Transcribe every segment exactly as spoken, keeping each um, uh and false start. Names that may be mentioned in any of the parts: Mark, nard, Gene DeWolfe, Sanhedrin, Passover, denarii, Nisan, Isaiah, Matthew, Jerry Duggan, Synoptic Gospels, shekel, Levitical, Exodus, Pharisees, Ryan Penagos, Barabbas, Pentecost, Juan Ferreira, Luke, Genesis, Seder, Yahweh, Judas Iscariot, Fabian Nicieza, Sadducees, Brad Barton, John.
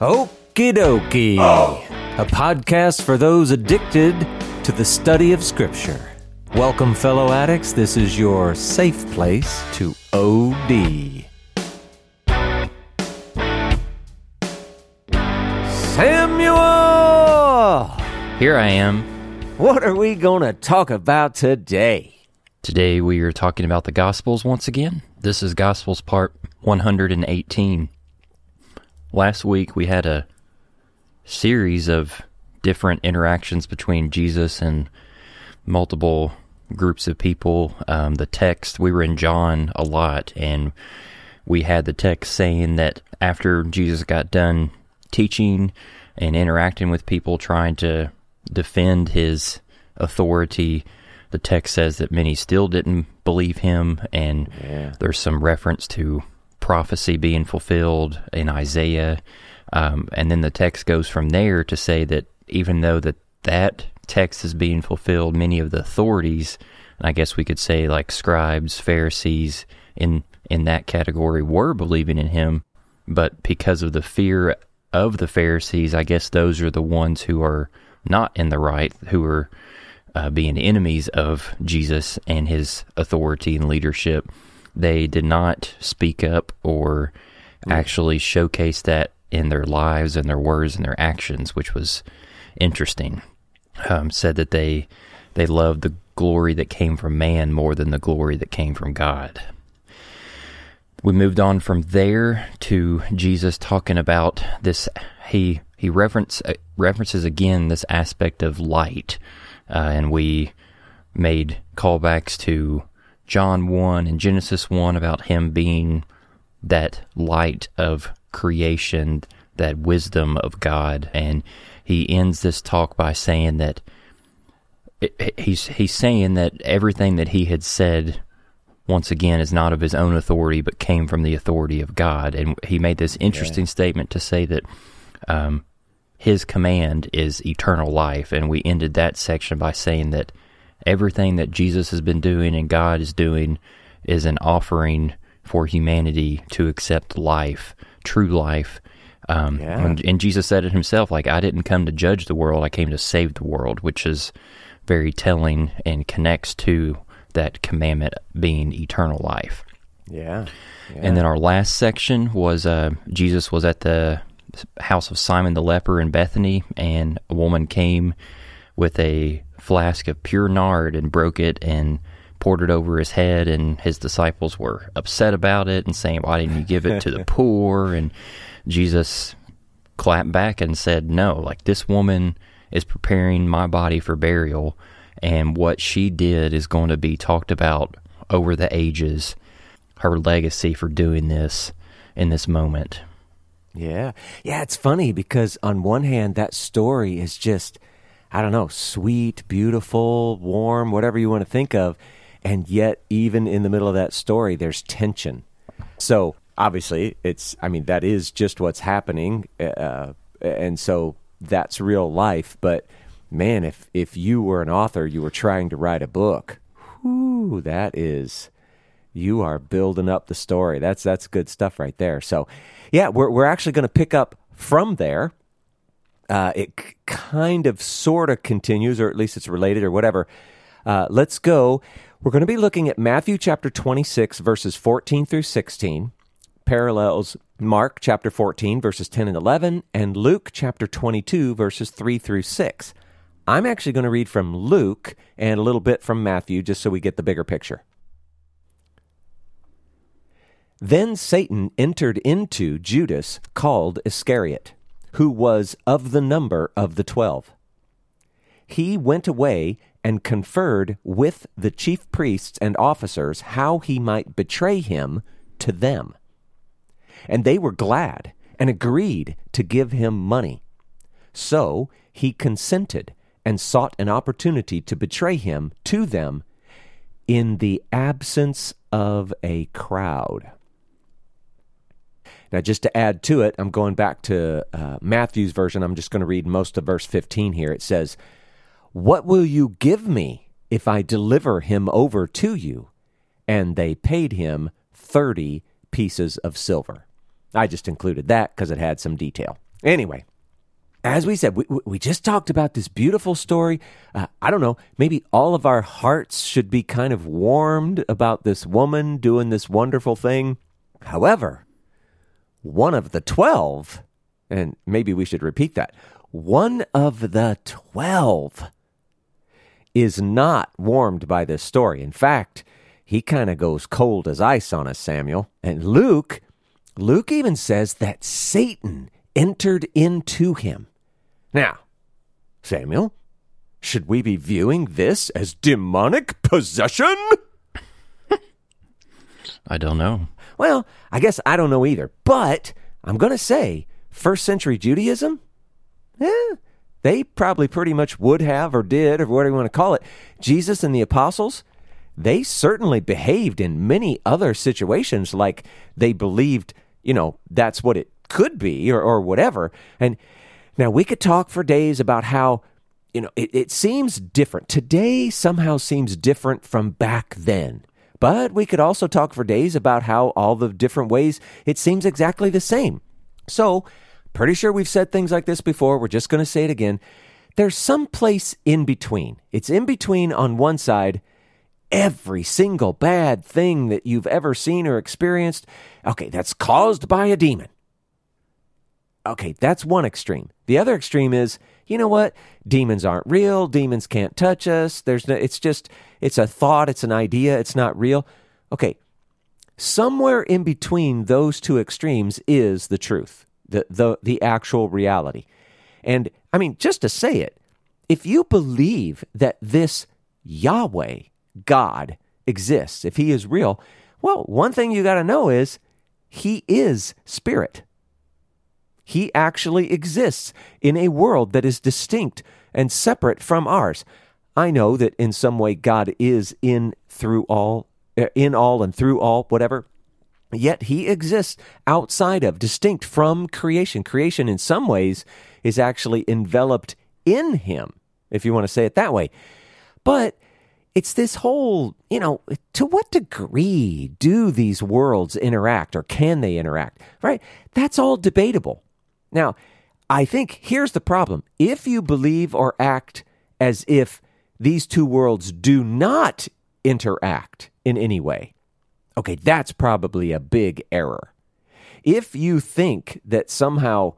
Okie dokie, oh. A podcast for those addicted to the study of Scripture. Welcome, fellow addicts. This is your safe place to O D. Samuel! Here I am. What are we going to talk about today? Today we are talking about the Gospels once again. This is Gospels part one hundred eighteen. Last week we had a series of different interactions between Jesus and multiple groups of people. Um, the text, we were in John a lot, and we had the text saying that after Jesus got done teaching and interacting with people, trying to defend his authority, the text says that many still didn't believe him, and yeah. There's some reference to prophecy being fulfilled in Isaiah, um, and then the text goes from there to say that even though that that text is being fulfilled, many of the authorities, and I guess we could say like scribes, Pharisees, in in that category were believing in him, but because of the fear of the Pharisees, I guess those are the ones who are not in the right, who are uh, being enemies of Jesus and his authority and leadership. They did not speak up or actually showcase that in their lives and their words and their actions, which was interesting. Um, said that they they loved the glory that came from man more than the glory that came from God. We moved on from there to Jesus talking about this. He he reference, uh, references again this aspect of light, uh, and we made callbacks to John one and Genesis one about him being that light of creation, that wisdom of God. And he ends this talk by saying that it, he's he's saying that everything that he had said, once again, is not of his own authority, but came from the authority of God. And he made this interesting yeah. statement to say that um, his command is eternal life. And we ended that section by saying that everything that Jesus has been doing and God is doing is an offering for humanity to accept life, true life. Um, yeah. And Jesus said it himself, like, I didn't come to judge the world, I came to save the world, which is very telling and connects to that commandment being eternal life. Yeah. yeah. And then our last section was uh, Jesus was at the house of Simon the leper in Bethany, and a woman came with a flask of pure nard and broke it and poured it over his head, and his disciples were upset about it and saying, why didn't you give it to the poor? And Jesus clapped back and said, no, like, this woman is preparing my body for burial, and what she did is going to be talked about over the ages, her legacy for doing this in this moment. Yeah. Yeah, it's funny because on one hand, that story is just, I don't know, sweet, beautiful, warm, whatever you want to think of. And yet, even in the middle of that story, there's tension. So, obviously, it's, I mean, that is just what's happening. Uh, and so, that's real life. But, man, if, if you were an author, you were trying to write a book, whoo, that is, you are building up the story. That's that's good stuff right there. So, yeah, we're we're actually going to pick up from there. Uh, it kind of sort of continues, or at least it's related or whatever. Uh, let's go. We're going to be looking at Matthew chapter twenty-six, verses fourteen through sixteen, parallels Mark chapter fourteen, verses ten and eleven, and Luke chapter twenty-two, verses three through six. I'm actually going to read from Luke and a little bit from Matthew just so we get the bigger picture. Then Satan entered into Judas, called Iscariot, who was of the number of the twelve. He went away and conferred with the chief priests and officers how he might betray him to them. And they were glad and agreed to give him money. So he consented and sought an opportunity to betray him to them in the absence of a crowd. Now, just to add to it, I'm going back to uh, Matthew's version. I'm just going to read most of verse fifteen here. It says, "What will you give me if I deliver him over to you?" And they paid him thirty pieces of silver. I just included that because it had some detail. Anyway, as we said, we, we just talked about this beautiful story. Uh, I don't know, maybe all of our hearts should be kind of warmed about this woman doing this wonderful thing. However, one of the twelve, and maybe we should repeat that, one of the twelve is not warmed by this story. In fact, he kind of goes cold as ice on us, Samuel. And Luke, Luke even says that Satan entered into him. Now, Samuel, should we be viewing this as demonic possession? I don't know. Well, I guess I don't know either, but I'm going to say first century Judaism, eh, they probably pretty much would have or did, or whatever you want to call it. Jesus and the apostles, they certainly behaved in many other situations like they believed, you know, that's what it could be or, or whatever. And now we could talk for days about how, you know, it, it seems different. Today somehow seems different from back then. But we could also talk for days about how all the different ways it seems exactly the same. So, pretty sure we've said things like this before. We're just going to say it again. There's some place in between. It's in between on one side, every single bad thing that you've ever seen or experienced. Okay, that's caused by a demon. Okay, that's one extreme. The other extreme is, you know what? Demons aren't real. Demons can't touch us. There's no, it's just, it's a thought. It's an idea. It's not real. Okay, somewhere in between those two extremes is the truth, the the the actual reality. And I mean, just to say it, if you believe that this Yahweh, God, exists, if he is real, well, one thing you got to know is he is spirit. He actually exists in a world that is distinct and separate from ours. I know that in some way God is in through all, in all and through all, whatever. Yet he exists outside of, distinct from creation. Creation in some ways is actually enveloped in him, if you want to say it that way. But it's this whole, you know, to what degree do these worlds interact or can they interact, right? That's all debatable. Now, I think here's the problem. If you believe or act as if these two worlds do not interact in any way, okay, that's probably a big error. If you think that somehow,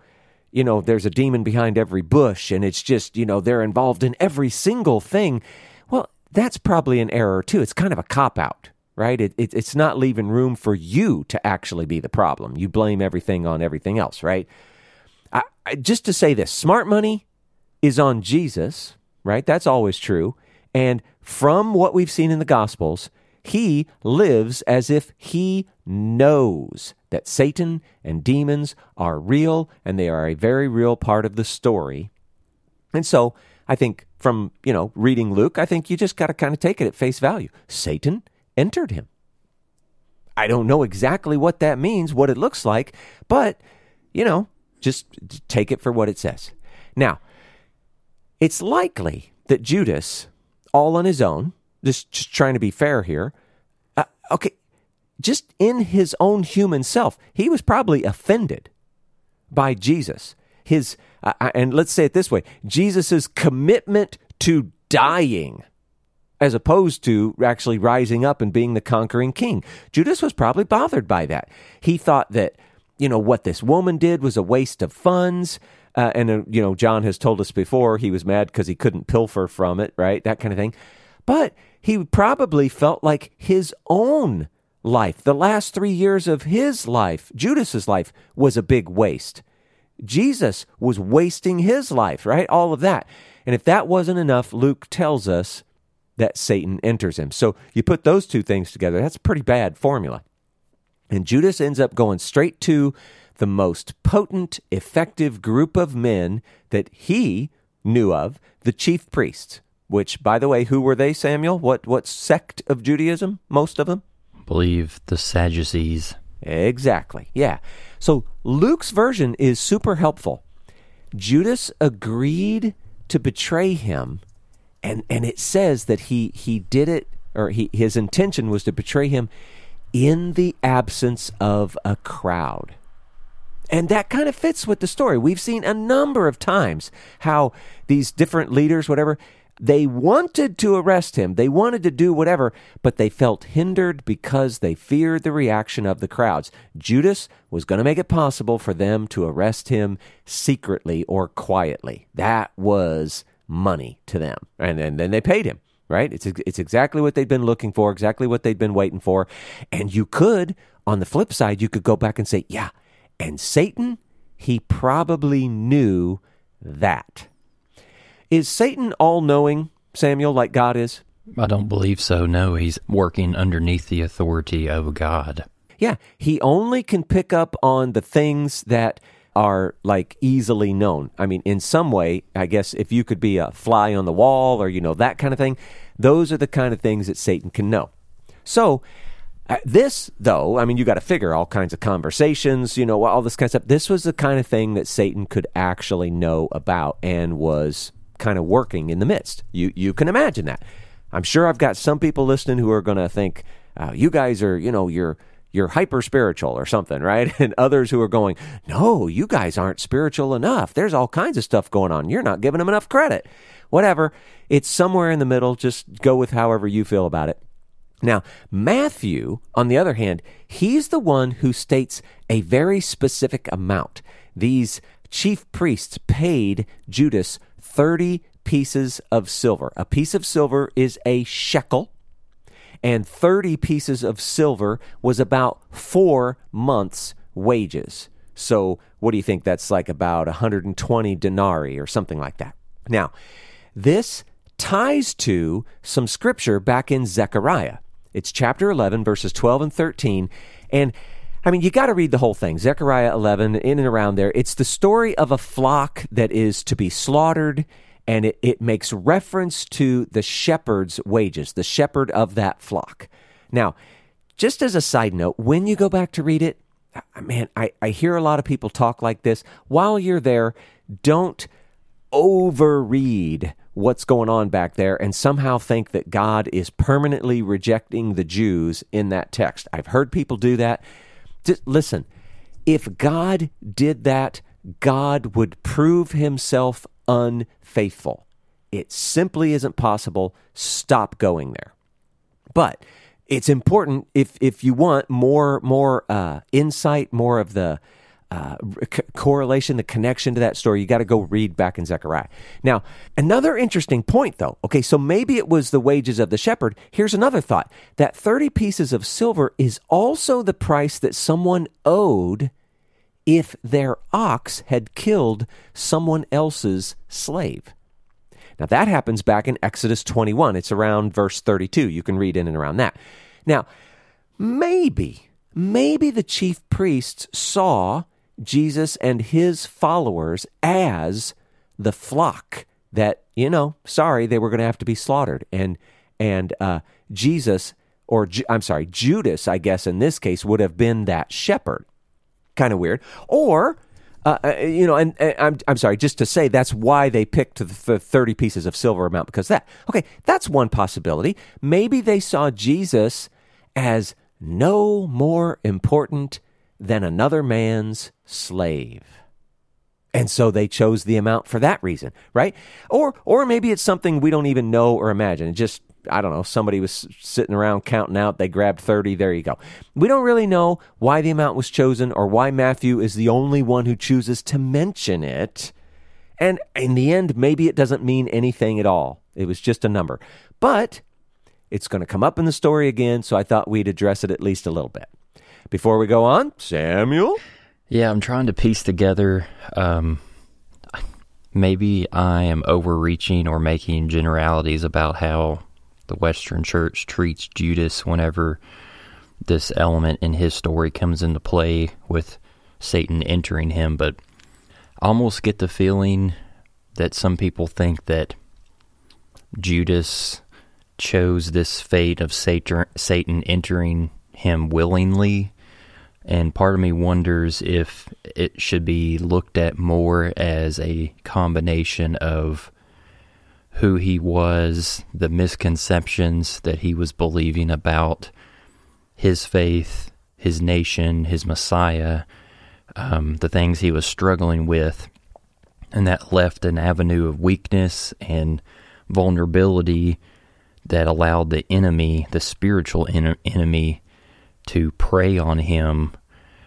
you know, there's a demon behind every bush and it's just, you know, they're involved in every single thing, well, that's probably an error too. It's kind of a cop-out, right? It, it, it's not leaving room for you to actually be the problem. You blame everything on everything else, right? I, I, just to say this, smart money is on Jesus, right? That's always true. And from what we've seen in the Gospels, he lives as if he knows that Satan and demons are real and they are a very real part of the story. And so I think from, you know, reading Luke, I think you just got to kind of take it at face value. Satan entered him. I don't know exactly what that means, what it looks like, but, you know, just take it for what it says. Now, it's likely that Judas, all on his own, just, just trying to be fair here, uh, okay, just in his own human self, he was probably offended by Jesus. His, uh, and let's say it this way, Jesus's commitment to dying as opposed to actually rising up and being the conquering king. Judas was probably bothered by that. He thought that, you know, what this woman did was a waste of funds. Uh, and, uh, you know, John has told us before he was mad because he couldn't pilfer from it, right? That kind of thing. But he probably felt like his own life, the last three years of his life, Judas's life, was a big waste. Jesus was wasting his life, right? All of that. And if that wasn't enough, Luke tells us that Satan enters him. So you put those two things together, that's a pretty bad formula. And Judas ends up going straight to the most potent, effective group of men that he knew of, the chief priests, which, by the way, who were they, Samuel? What what sect of Judaism, most of them? I believe the Sadducees. Exactly, yeah. So Luke's version is super helpful. Judas agreed to betray him, and, and it says that he he did it, or he his intention was to betray him in the absence of a crowd. And that kind of fits with the story. We've seen a number of times how these different leaders, whatever, they wanted to arrest him. They wanted to do whatever, but they felt hindered because they feared the reaction of the crowds. Judas was going to make it possible for them to arrest him secretly or quietly. That was money to them. And, and then they paid him, right? It's, it's exactly what they'd been looking for, exactly what they'd been waiting for. And you could, on the flip side, you could go back and say, yeah, and Satan, he probably knew that. Is Satan all-knowing, Samuel, like God is? I don't believe so. No, he's working underneath the authority of God. Yeah, he only can pick up on the things that are, like, easily known. I mean, in some way, I guess if you could be a fly on the wall or, you know, that kind of thing, those are the kind of things that Satan can know. So, Uh, this, though, I mean, you got to figure all kinds of conversations, you know, all this kind of stuff. This was the kind of thing that Satan could actually know about and was kind of working in the midst. You you can imagine that. I'm sure I've got some people listening who are going to think, uh, you guys are, you know, you're you're hyper-spiritual or something, right? And others who are going, no, you guys aren't spiritual enough. There's all kinds of stuff going on. You're not giving them enough credit. Whatever. It's somewhere in the middle. Just go with however you feel about it. Now, Matthew, on the other hand, he's the one who states a very specific amount. These chief priests paid Judas thirty pieces of silver. A piece of silver is a shekel, and thirty pieces of silver was about four months' wages. So what do you think? That's like about one hundred twenty denarii or something like that. Now, this ties to some scripture back in Zechariah. It's chapter eleven, verses twelve and thirteen. And, I mean, you got to read the whole thing. Zechariah eleven, in and around there. It's the story of a flock that is to be slaughtered, and it, it makes reference to the shepherd's wages, the shepherd of that flock. Now, just as a side note, when you go back to read it, man, I, I hear a lot of people talk like this. While you're there, don't overread what's going on back there and somehow think that God is permanently rejecting the Jews in that text. I've heard people do that. Just listen, if God did that, God would prove himself unfaithful. It simply isn't possible. Stop going there. But it's important if if you want more, more uh, insight, more of the Uh, c- correlation, the connection to that story, you got to go read back in Zechariah. Now, another interesting point, though. Okay, so maybe it was the wages of the shepherd. Here's another thought. That thirty pieces of silver is also the price that someone owed if their ox had killed someone else's slave. Now, that happens back in Exodus twenty-one. It's around verse thirty-two. You can read in and around that. Now, maybe, maybe the chief priests saw Jesus and his followers as the flock that, you know, sorry, they were going to have to be slaughtered. And and uh, Jesus, or Ju- I'm sorry, Judas, I guess in this case, would have been that shepherd. Kind of weird. Or, uh, you know, and, and I'm, I'm sorry, just to say that's why they picked the thirty pieces of silver amount, because that. Okay, that's one possibility. Maybe they saw Jesus as no more important than another man's slave. And so they chose the amount for that reason, right? Or or maybe it's something we don't even know or imagine. It just, I don't know, somebody was sitting around counting out, they grabbed thirty, there you go. We don't really know why the amount was chosen or why Matthew is the only one who chooses to mention it. And in the end, maybe it doesn't mean anything at all. It was just a number. But it's going to come up in the story again, so I thought we'd address it at least a little bit. Before we go on, Samuel? Yeah, I'm trying to piece together. Um, maybe I am overreaching or making generalities about how the Western Church treats Judas whenever this element in his story comes into play with Satan entering him, but I almost get the feeling that some people think that Judas chose this fate of Satan entering him willingly, and part of me wonders if it should be looked at more as a combination of who he was, the misconceptions that he was believing about his faith, his nation, his Messiah, um, the things he was struggling with, and that left an avenue of weakness and vulnerability that allowed the enemy, the spiritual en- enemy, to prey on him,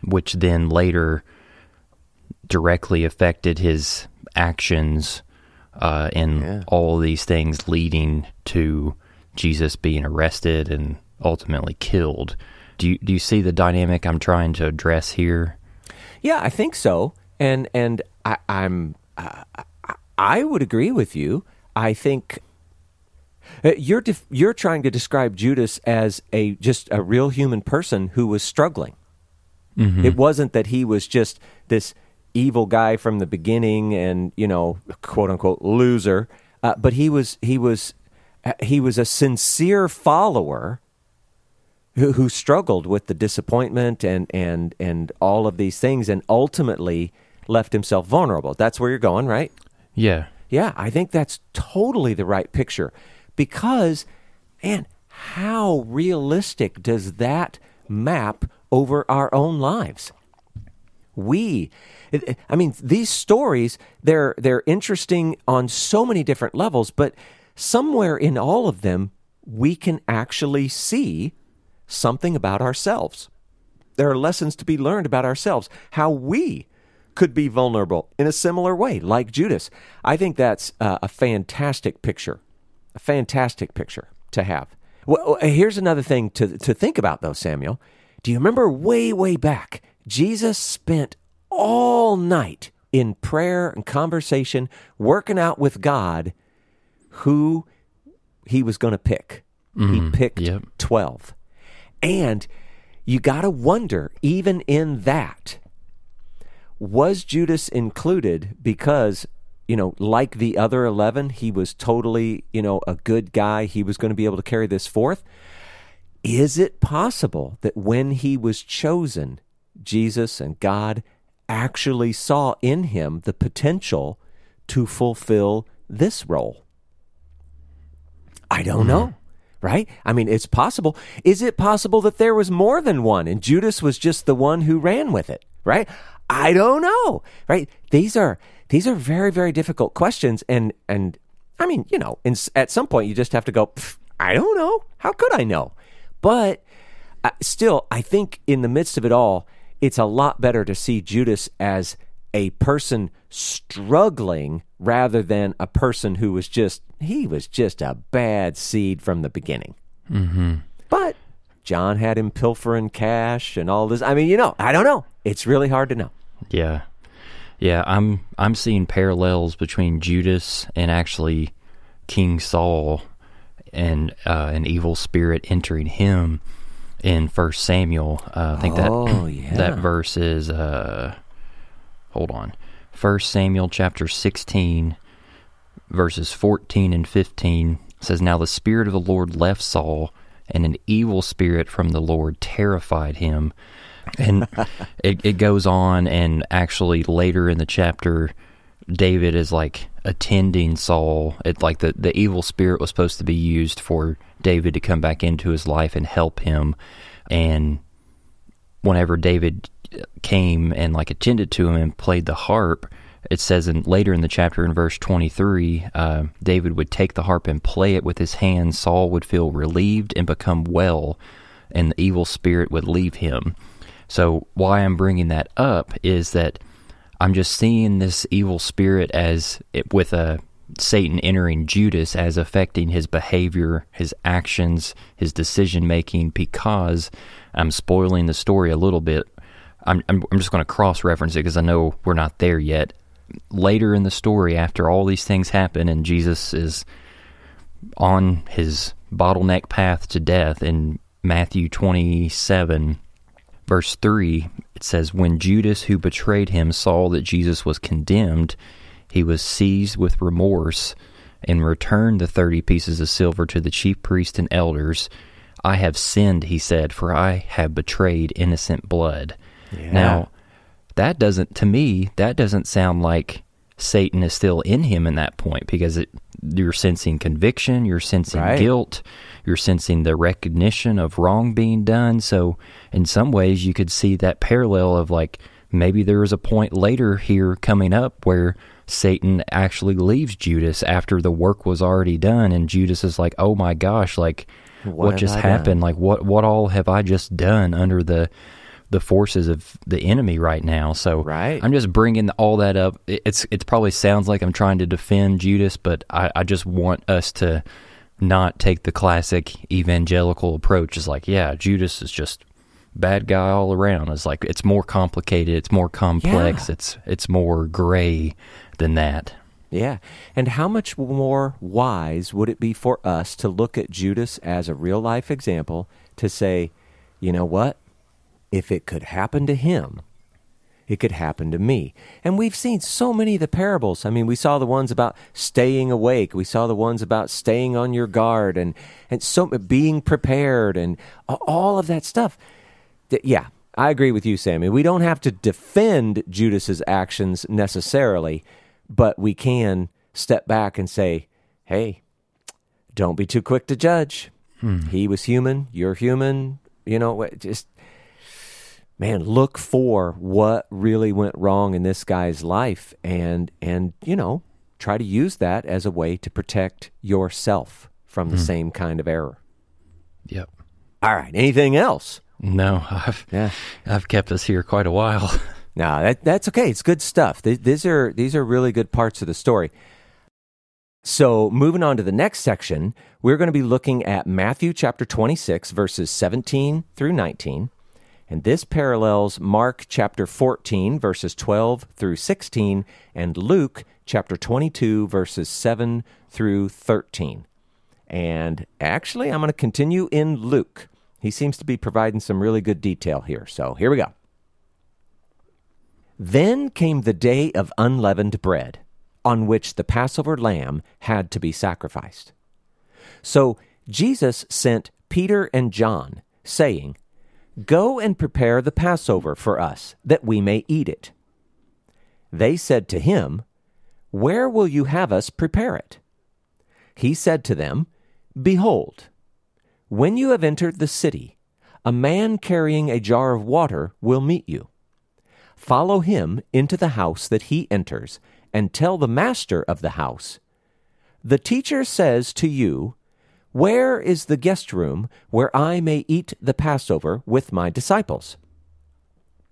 which then later directly affected his actions uh, and yeah. all these things leading to Jesus being arrested and ultimately killed. Do you, do you see the dynamic I'm trying to address here? Yeah, I think so. And and I, I'm uh, I would agree with you. I think uh, you're def- you're trying to describe Judas as a just a real human person who was struggling. Mm-hmm. It wasn't that he was just this evil guy from the beginning and, you know, quote unquote loser, uh, but he was he was he was a sincere follower who, who struggled with the disappointment and and and all of these things, and ultimately left himself vulnerable. That's where you're going, right? Yeah. Yeah, I think that's totally the right picture, because, man, how realistic does that map over our own lives? We, I mean, these stories, they're they're interesting on so many different levels, but somewhere in all of them, we can actually see something about ourselves. There are lessons to be learned about ourselves, how we could be vulnerable in a similar way, like Judas. I think that's uh, a fantastic picture, a fantastic picture to have. Well, here's another thing to, to think about, though, Samuel. Do you remember way, way back, Jesus spent all night in prayer and conversation, working out with God who he was going to pick. Mm, he picked yep. twelve. And you got to wonder, even in that, was Judas included because, you know, like the other eleven, he was totally, you know, a good guy. He was going to be able to carry this forth. Is it possible that when he was chosen, Jesus and God actually saw in him the potential to fulfill this role? I don't know, right? I mean, it's possible. Is it possible that there was more than one and Judas was just the one who ran with it, right? I don't know, right? These are these are very, very difficult questions, and and I mean, you know, in, at some point you just have to go, I don't know. How could I know? But uh, still, I think in the midst of it all, it's a lot better to see Judas as a person struggling rather than a person who was just he was just a bad seed from the beginning. Mm-hmm. But John had him pilfering cash and all this. I mean, you know, I don't know. It's really hard to know. Yeah. Yeah, I'm I'm seeing parallels between Judas and actually King Saul and uh, an evil spirit entering him in First Samuel. Uh, I think that, oh, yeah. that verse is, uh, hold on, First Samuel chapter sixteen, verses fourteen and fifteen says, "Now the Spirit of the Lord left Saul, and an evil spirit from the Lord terrified him." And it, it goes on, and actually later in the chapter, David is like attending Saul. It like the, the evil spirit was supposed to be used for David to come back into his life and help him. And whenever David came and like attended to him and played the harp, it says in later in the chapter in verse twenty-three, uh, David would take the harp and play it with his hands. Saul would feel relieved and become well, and the evil spirit would leave him. So why I'm bringing that up is that I'm just seeing this evil spirit as it, with a Satan entering Judas, as affecting his behavior, his actions, his decision making. Because I'm spoiling the story a little bit. I'm I'm, I'm just going to cross reference it because I know we're not there yet. Later in the story, after all these things happen and Jesus is on his bottleneck path to death, in Matthew twenty-seven, verse three, it says, "When Judas, who betrayed him, saw that Jesus was condemned, he was seized with remorse and returned the thirty pieces of silver to the chief priests and elders. 'I have sinned,' he said, 'for I have betrayed innocent blood.'" Yeah. Now, that doesn't, to me, that doesn't sound like Satan is still in him in that point, because it, you're sensing conviction, you're sensing right. guilt, you're sensing the recognition of wrong being done. So in some ways you could see that parallel of like maybe there is a point later here coming up where Satan actually leaves Judas after the work was already done, and Judas is like, oh my gosh, like, what, what just I happened? Done? Like, what, what all have I just done under the the forces of the enemy right now? So right. I'm just bringing all that up. It's It probably sounds like I'm trying to defend Judas, but I, I just want us to not take the classic evangelical approach. It's like, yeah, Judas is just bad guy all around. It's like, it's more complicated, it's more complex, yeah. it's it's more gray than that. Yeah, and how much more wise would it be for us to look at Judas as a real-life example to say, you know what? If it could happen to him, it could happen to me. And we've seen so many of the parables. I mean, we saw the ones about staying awake. We saw the ones about staying on your guard and, and so being prepared and all of that stuff. Yeah, I agree with you, Sammy. We don't have to defend Judas's actions necessarily, but we can step back and say, hey, don't be too quick to judge. Hmm. He was human. You're human. You know, just... Man, look for what really went wrong in this guy's life and, and you know, try to use that as a way to protect yourself from the mm. same kind of error. Yep. All right, anything else? No, I've yeah. I've kept us here quite a while. No, that, that's okay. It's good stuff. These are, these are really good parts of the story. So moving on to the next section, we're going to be looking at Matthew chapter twenty-six, verses seventeen through nineteen. And this parallels Mark chapter fourteen, verses twelve through sixteen, and Luke chapter twenty-two, verses seven through thirteen. And actually, I'm going to continue in Luke. He seems to be providing some really good detail here. So here we go. Then came the day of unleavened bread, on which the Passover lamb had to be sacrificed. So Jesus sent Peter and John, saying, Go and prepare the Passover for us, that we may eat it. They said to him, Where will you have us prepare it? He said to them, Behold, when you have entered the city, a man carrying a jar of water will meet you. Follow him into the house that he enters, and tell the master of the house, The teacher says to you, Where is the guest room where I may eat the Passover with my disciples?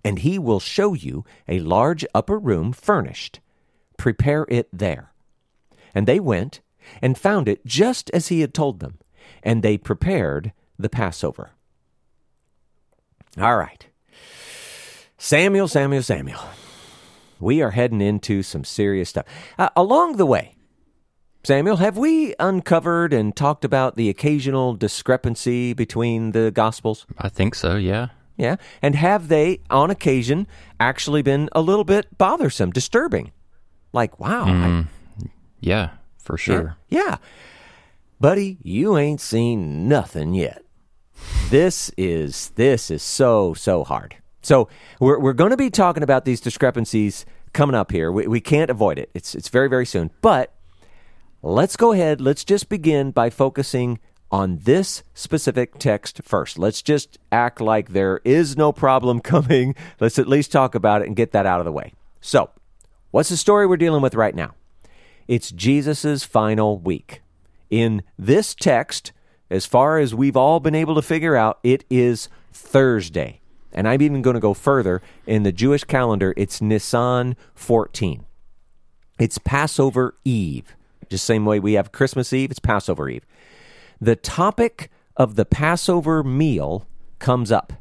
And he will show you a large upper room furnished. Prepare it there. And they went and found it just as he had told them, and they prepared the Passover. All right. Samuel, Samuel, Samuel. We are heading into some serious stuff. Uh, along the way, Samuel, have we uncovered and talked about the occasional discrepancy between the Gospels? I think so, yeah. Yeah, and have they, on occasion, actually been a little bit bothersome, disturbing? Like, wow. Mm, I, yeah, for sure. Yeah, yeah. Buddy, you ain't seen nothing yet. This is, this is so, so hard. So we're we're going to be talking about these discrepancies coming up here. We, we can't avoid it. It's, it's very, very soon, but... Let's go ahead. Let's just begin by focusing on this specific text first. Let's just act like there is no problem coming. Let's at least talk about it and get that out of the way. So, what's the story we're dealing with right now? It's Jesus's final week. In this text, as far as we've all been able to figure out, it is Thursday. And I'm even going to go further. In the Jewish calendar, it's Nisan fourteen. It's Passover Eve. Just same way we have Christmas Eve, it's Passover Eve. The topic of the Passover meal comes up,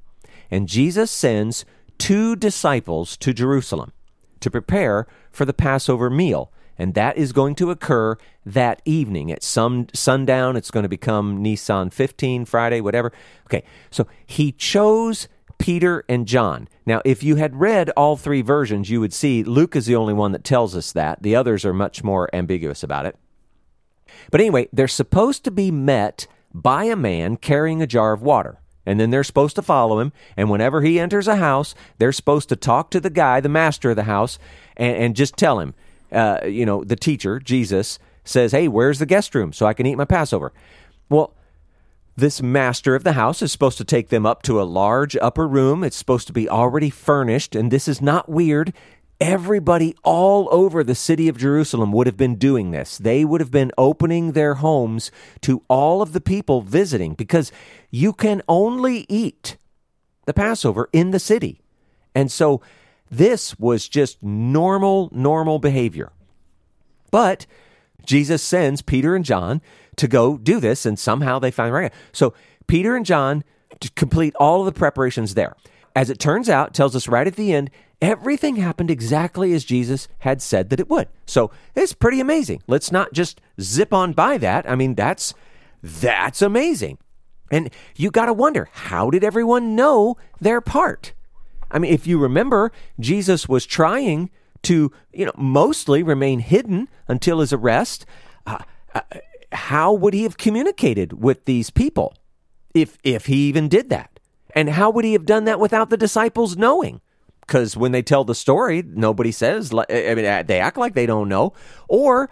and Jesus sends two disciples to Jerusalem to prepare for the Passover meal, and that is going to occur that evening at some sundown. It's going to become Nisan fifteen, Friday, whatever. Okay, so he chose Peter and John. Now, if you had read all three versions, you would see Luke is the only one that tells us that. The others are much more ambiguous about it. But anyway, they're supposed to be met by a man carrying a jar of water, and then they're supposed to follow him, and whenever he enters a house, they're supposed to talk to the guy, the master of the house, and, and just tell him, uh, you know, the teacher, Jesus, says, hey, where's the guest room so I can eat my Passover? Well, This master of the house is supposed to take them up to a large upper room. It's supposed to be already furnished, and this is not weird. Everybody all over the city of Jerusalem would have been doing this. They would have been opening their homes to all of the people visiting, because you can only eat the Passover in the city. And so this was just normal, normal behavior. But Jesus sends Peter and John to go do this, and somehow they find right. So Peter and John to complete all of the preparations there. As it turns out, tells us right at the end, everything happened exactly as Jesus had said that it would. So it's pretty amazing. Let's not just zip on by that. I mean, that's that's amazing. And you got to wonder, how did everyone know their part? I mean, if you remember, Jesus was trying to, you know, mostly remain hidden until his arrest. Uh, uh, how would he have communicated with these people if if he even did that? And how would he have done that without the disciples knowing? Because when they tell the story, nobody says, I mean, they act like they don't know. Or,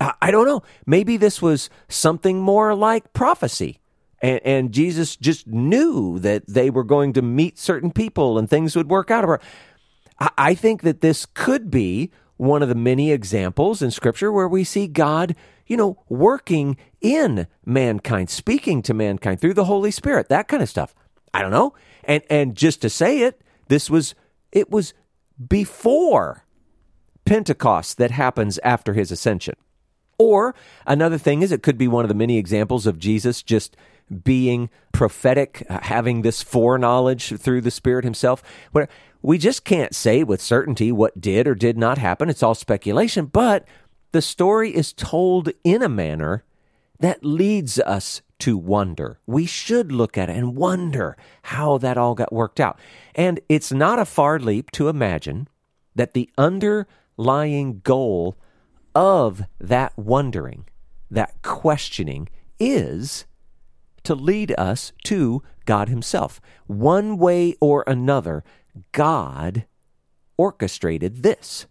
I don't know, maybe this was something more like prophecy. And, and Jesus just knew that they were going to meet certain people and things would work out. I think that this could be one of the many examples in Scripture where we see God, you know, working in mankind, speaking to mankind through the Holy Spirit, that kind of stuff. I don't know. And and just to say it, this was it was before Pentecost that happens after his ascension. Or another thing is, it could be one of the many examples of Jesus just being prophetic, having this foreknowledge through the Spirit himself. We just can't say with certainty what did or did not happen. It's all speculation, but the story is told in a manner that leads us to wonder. We should look at it and wonder how that all got worked out. And it's not a far leap to imagine that the underlying goal of that wondering, that questioning, is to lead us to God himself. One way or another, God orchestrated this.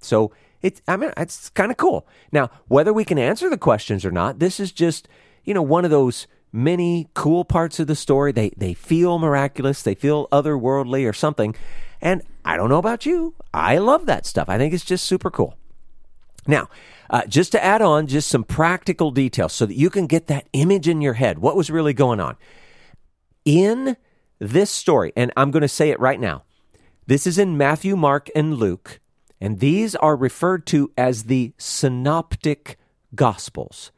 So it's, I mean, it's kind of cool. Now, whether we can answer the questions or not, this is just, you know, one of those many cool parts of the story. They they feel miraculous. They feel otherworldly or something. And I don't know about you, I love that stuff. I think it's just super cool. Now, uh, just to add on just some practical details so that you can get that image in your head, what was really going on in this story. And I'm going to say it right now. This is in Matthew, Mark, and Luke. And these are referred to as the Synoptic Gospels.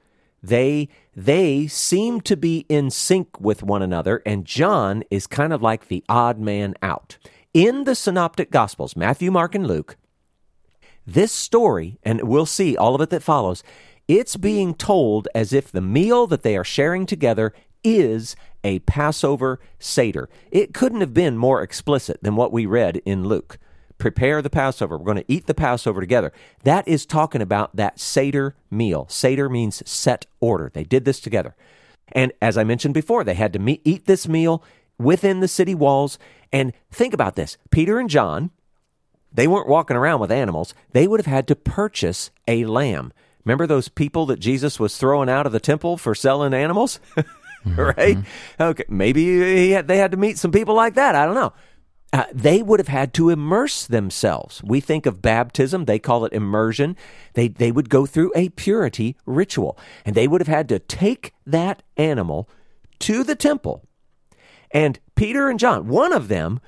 They they seem to be in sync with one another, and John is kind of like the odd man out. In the Synoptic Gospels, Matthew, Mark, and Luke, this story, and we'll see all of it that follows, it's being told as if the meal that they are sharing together is a Passover Seder. It couldn't have been more explicit than what we read in Luke. Prepare the Passover. We're going to eat the Passover together. That is talking about that Seder meal. Seder means set order. They did this together. And as I mentioned before, they had to meet, eat this meal within the city walls. And think about this. Peter and John, they weren't walking around with animals. They would have had to purchase a lamb. Remember those people that Jesus was throwing out of the temple for selling animals? Right? Mm-hmm. Okay. Maybe he had, they had to meet some people like that. I don't know. Uh, they would have had to immerse themselves. We think of baptism, they call it immersion. They they would go through a purity ritual, and they would have had to take that animal to the temple. And Peter and John, one of them,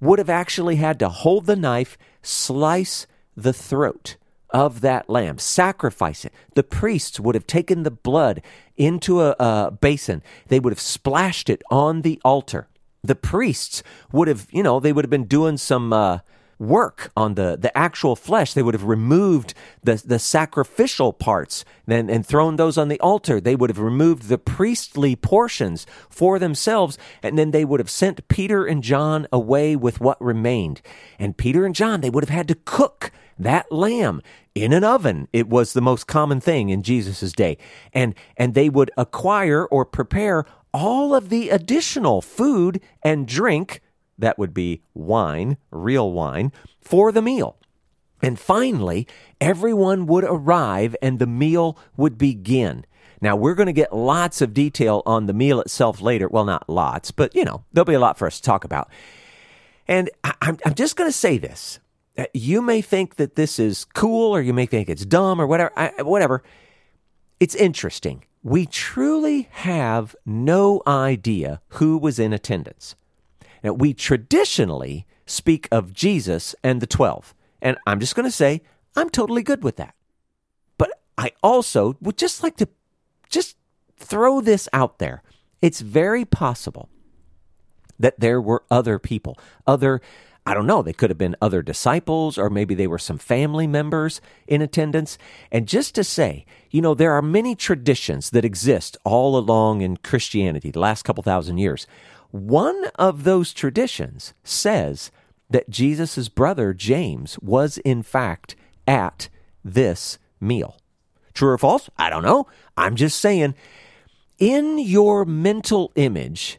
would have actually had to hold the knife, slice the throat of that lamb, sacrifice it. The priests would have taken the blood into a, a basin. They would have splashed it on the altar. The priests would have, you know, they would have been doing some uh, work on the, the actual flesh. They would have removed the, the sacrificial parts and, and thrown those on the altar. They would have removed the priestly portions for themselves, and then they would have sent Peter and John away with what remained. And Peter and John, they would have had to cook that lamb in an oven. It was the most common thing in Jesus's day. And, and they would acquire or prepare all of the additional food and drink, that would be wine, real wine, for the meal. And finally, everyone would arrive and the meal would begin. Now, we're going to get lots of detail on the meal itself later. Well, not lots, but, you know, there'll be a lot for us to talk about. And I'm, I'm just going to say this. You may think that this is cool, or you may think it's dumb, or whatever. I, whatever. It's interesting. We truly have no idea who was in attendance. Now, we traditionally speak of Jesus and the twelve. And I'm just going to say, I'm totally good with that. But I also would just like to just throw this out there. It's very possible that there were other people, other, I don't know, they could have been other disciples, or maybe they were some family members in attendance. And just to say, you know, there are many traditions that exist all along in Christianity, the last couple thousand years. One of those traditions says that Jesus' brother James was, in fact, at this meal. True or false? I don't know. I'm just saying, in your mental image,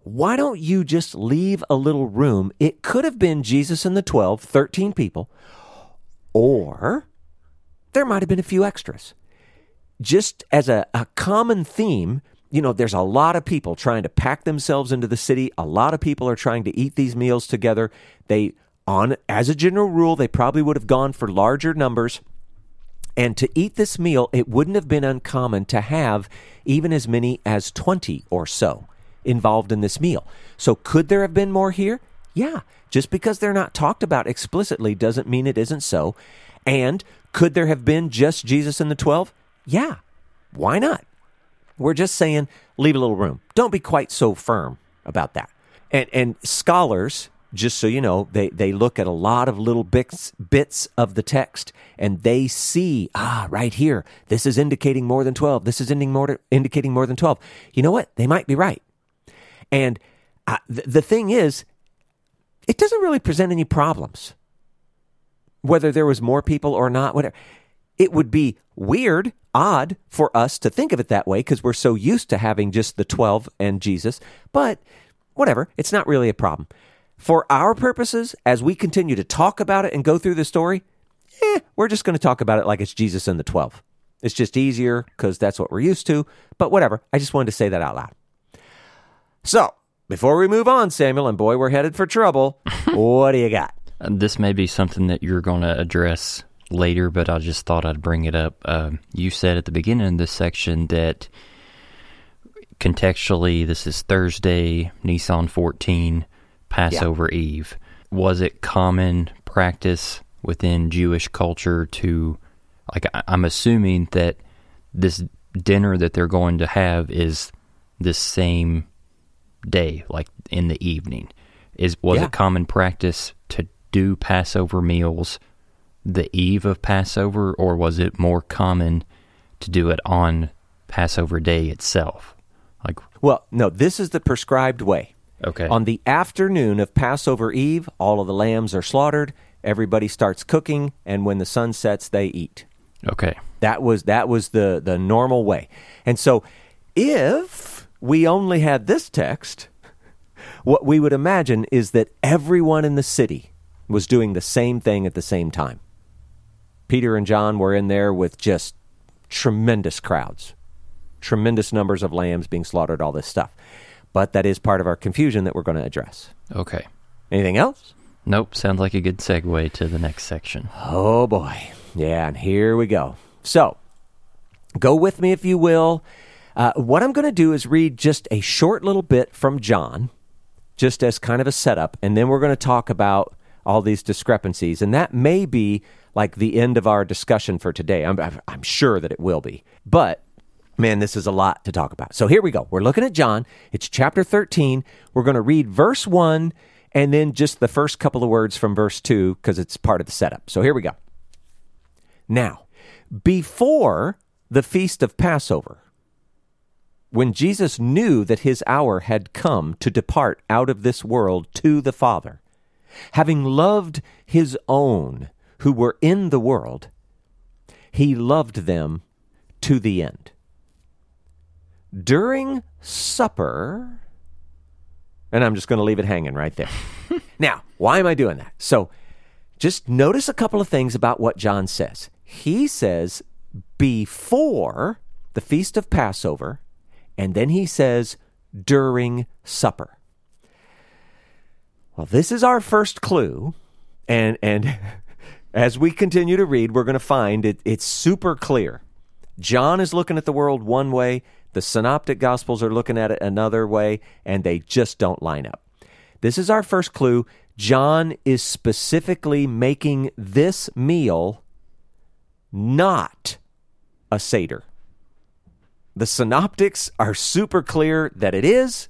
why don't you just leave a little room? It could have been Jesus and the twelve, thirteen people, or there might have been a few extras. Just as a, a common theme, you know, there's a lot of people trying to pack themselves into the city. A lot of people are trying to eat these meals together. They, on as a general rule, they probably would have gone for larger numbers. And to eat this meal, it wouldn't have been uncommon to have even as many as twenty or so involved in this meal. So could there have been more here? Yeah. Just because they're not talked about explicitly doesn't mean it isn't so. And could there have been just Jesus and the twelve? Yeah. Why not? We're just saying, leave a little room. Don't be quite so firm about that. And and scholars, just so you know, they, they look at a lot of little bits, bits of the text, and they see, ah, right here, this is indicating more than twelve. This is ending more, indicating more than twelve. You know what? They might be right. And uh, th- the thing is, it doesn't really present any problems, whether there was more people or not, whatever. It would be weird, odd for us to think of it that way because we're so used to having just the twelve and Jesus, but whatever, it's not really a problem. For our purposes, as we continue to talk about it and go through the story, eh, we're just going to talk about it like it's Jesus and the twelve. It's just easier because that's what we're used to, but whatever. I just wanted to say that out loud. So, before we move on, Samuel, and boy, we're headed for trouble, what do you got? This may be something that you're going to address later, but I just thought I'd bring it up. Uh, you said at the beginning of this section that contextually, this is Thursday, Nisan fourteen, Passover yeah. Eve. Was it common practice within Jewish culture to, like, I'm assuming that this dinner that they're going to have is this same day, like in the evening. Is was yeah. it common practice to do Passover meals the eve of Passover, or was it more common to do it on Passover day itself? Like, well, no, this is the prescribed way. Okay. On the afternoon of Passover Eve, all of the lambs are slaughtered, everybody starts cooking, and when the sun sets, they eat. Okay. That was that was the, the normal way. And so if we only had this text, what we would imagine is that everyone in the city was doing the same thing at the same time. Peter and John were in there with just tremendous crowds, tremendous numbers of lambs being slaughtered, all this stuff. But that is part of our confusion that we're going to address. Okay. Anything else? Nope. Sounds like a good segue to the next section. Oh, boy. Yeah, and here we go. So, go with me if you will. Uh, what I'm going to do is read just a short little bit from John, just as kind of a setup, and then we're going to talk about all these discrepancies, and that may be like the end of our discussion for today. I'm, I'm sure that it will be, but man, this is a lot to talk about. So here we go. We're looking at John. It's chapter thirteen. We're going to read verse one and then just the first couple of words from verse two because it's part of the setup. So here we go. Now, before the feast of Passover, when Jesus knew that his hour had come to depart out of this world to the Father, having loved his own who were in the world, he loved them to the end. During supper, and I'm just going to leave it hanging right there. Now, why am I doing that? So just notice a couple of things about what John says. He says before the Feast of Passover, and then he says, during supper. Well, this is our first clue, and and as we continue to read, we're going to find it, it's super clear. John is looking at the world one way, the Synoptic Gospels are looking at it another way, and they just don't line up. This is our first clue. John is specifically making this meal not a Seder. The Synoptics are super clear that it is.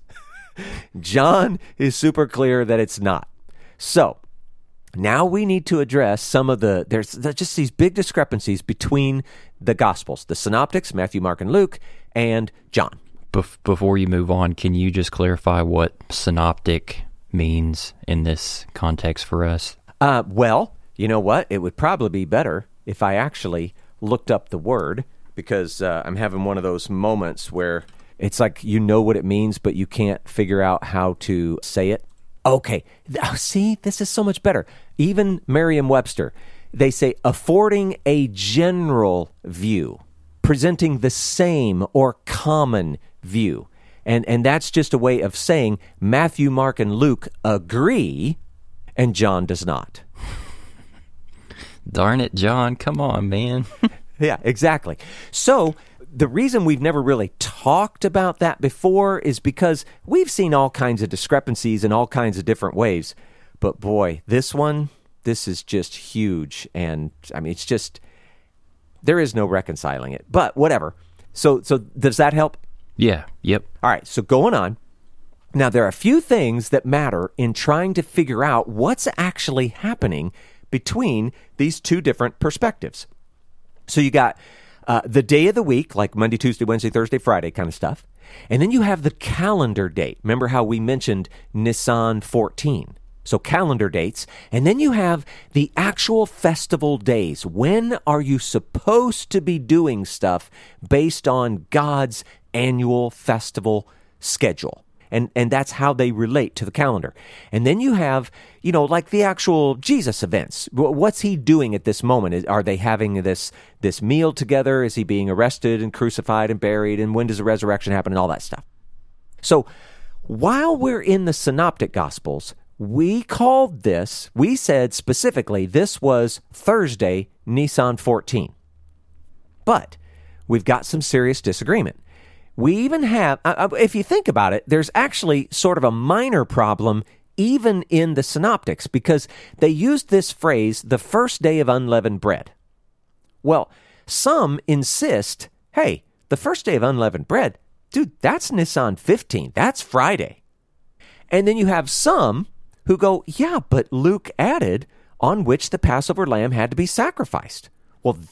John is super clear that it's not. So now we need to address some of the, there's just these big discrepancies between the Gospels, the Synoptics, Matthew, Mark, and Luke, and John. Bef- before you move on, can you just clarify what synoptic means in this context for us? Uh, well, you know what? It would probably be better if I actually looked up the word, because uh, I'm having one of those moments where it's like you know what it means, but you can't figure out how to say it. Okay, oh, see, this is so much better. Even Merriam-Webster, they say affording a general view, presenting the same or common view. And and that's just a way of saying Matthew, Mark, and Luke agree, and John does not. Darn it, John. Come on, man. Yeah, exactly. So the reason we've never really talked about that before is because we've seen all kinds of discrepancies in all kinds of different ways. But boy, this one, this is just huge. And I mean, it's just, there is no reconciling it. But whatever. So, so does that help? Yeah, yep. All right, so going on. Now, there are a few things that matter in trying to figure out what's actually happening between these two different perspectives. So you got uh, the day of the week, like Monday, Tuesday, Wednesday, Thursday, Friday kind of stuff. And then you have the calendar date. Remember how we mentioned Nisan fourteen. So calendar dates. And then you have the actual festival days. When are you supposed to be doing stuff based on God's annual festival schedule? And and that's how they relate to the calendar. And then you have, you know, like the actual Jesus events. What's he doing at this moment? Are they having this this meal together? Is he being arrested and crucified and buried? And when does the resurrection happen and all that stuff? So while we're in the Synoptic Gospels, we called this, we said specifically, this was Thursday, Nisan fourteen. But we've got some serious disagreement. We even have, if you think about it, there's actually sort of a minor problem even in the Synoptics, because they used this phrase, the first day of unleavened bread. Well, some insist, hey, the first day of unleavened bread, dude, that's Nisan fifteen, that's Friday. And then you have some who go, yeah, but Luke added on which the Passover lamb had to be sacrificed. Well, th-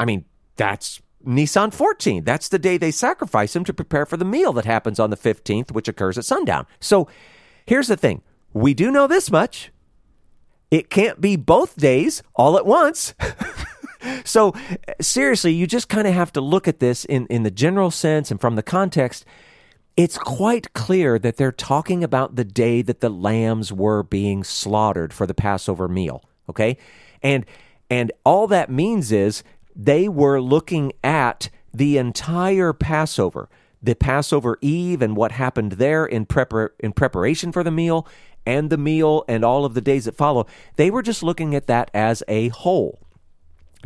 I mean, that's Nisan fourteen, that's the day they sacrifice him to prepare for the meal that happens on the fifteenth, which occurs at sundown. So here's the thing. We do know this much. It can't be both days all at once. So seriously, you just kind of have to look at this in, in the general sense and from the context. It's quite clear that they're talking about the day that the lambs were being slaughtered for the Passover meal, okay? And and all that means is they were looking at the entire Passover, the Passover Eve and what happened there in prepar- in preparation for the meal and the meal and all of the days that follow. They were just looking at that as a whole.